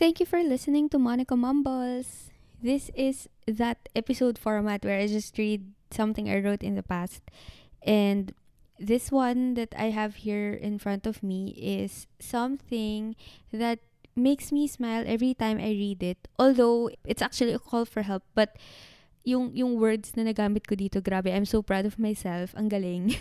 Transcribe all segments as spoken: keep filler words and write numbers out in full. Thank you for listening to Monica Mumbles. This is that episode format where I just read something I wrote in the past. And this one that I have here in front of me is something that makes me smile every time I read it. Although, it's actually a call for help. But yung, yung words na nagamit ko dito, grabe, I'm so proud of myself. Ang galing.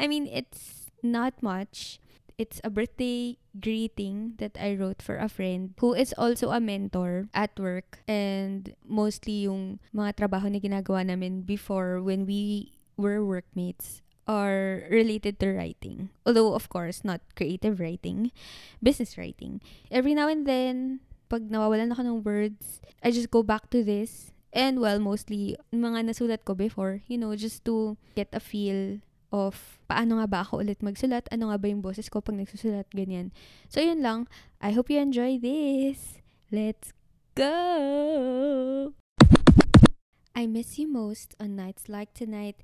I mean, it's not much. It's a birthday greeting that I wrote for a friend who is also a mentor at work. And mostly yung mga trabaho na ginagawa namin before when we were workmates are related to writing. Although, of course, not creative writing, business writing. Every now and then, pag nawawalan ako ng words, I just go back to this. And well, mostly, mga nasulat ko before, you know, just to get a feel of paano nga ba ako ulit magsulat, ano nga ba yung boses ko pag nagsusulat, ganyan. So, yun lang. I hope you enjoy this. Let's go! I miss you most on nights like tonight,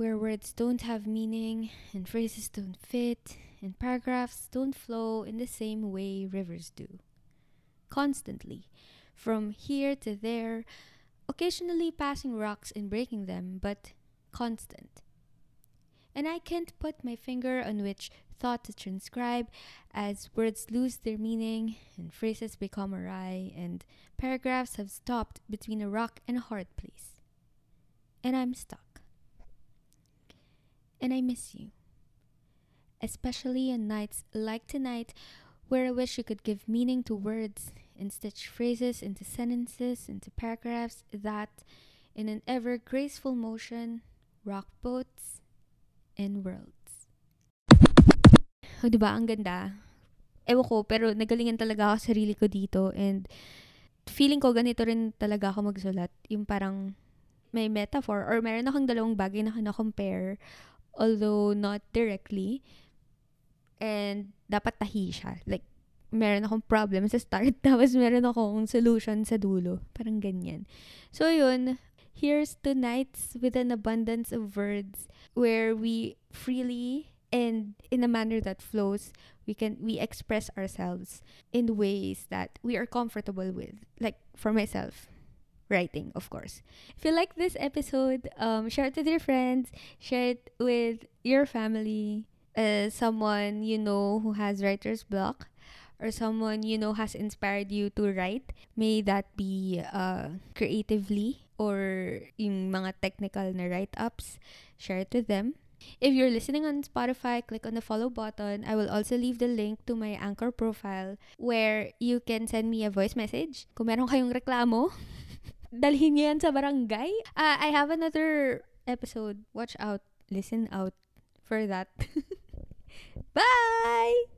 where words don't have meaning, and phrases don't fit, and paragraphs don't flow in the same way rivers do. Constantly, from here to there, occasionally passing rocks and breaking them, but constant. And I can't put my finger on which thought to transcribe, as words lose their meaning, and phrases become awry, and paragraphs have stopped between a rock and a hard place. And I'm stuck. And I miss you. Especially on nights like tonight, where I wish you could give meaning to words, and stitch phrases into sentences, into paragraphs that, in an ever graceful motion, rock boats and worlds. Oh, diba? Ang ganda. Ewan ko, pero nagalingan talaga ako sarili ko dito. And feeling ko ganito rin talaga ako magsulat. Yung parang may metaphor or meron akong dalawang bagay na na-compare, although not directly. And dapat tahi siya. Like, meron akong problem sa start, tapos meron akong solution sa dulo. Parang ganyan. So, yun. Here's to nights with an abundance of words where we freely and in a manner that flows, we can we express ourselves in ways that we are comfortable with. Like for myself, writing, of course. If you like this episode, um, share it with your friends, share it with your family, uh, someone you know who has writer's block, or someone you know has inspired you to write. May that be uh, creatively or yung mga technical na write-ups. Share it with them. If you're listening on Spotify, click on the follow button. I will also leave the link to my Anchor profile where you can send me a voice message. Kung meron kayong reklamo, dalhin niyo yan sa barangay. Uh, I have another episode. Watch out. Listen out for that. Bye!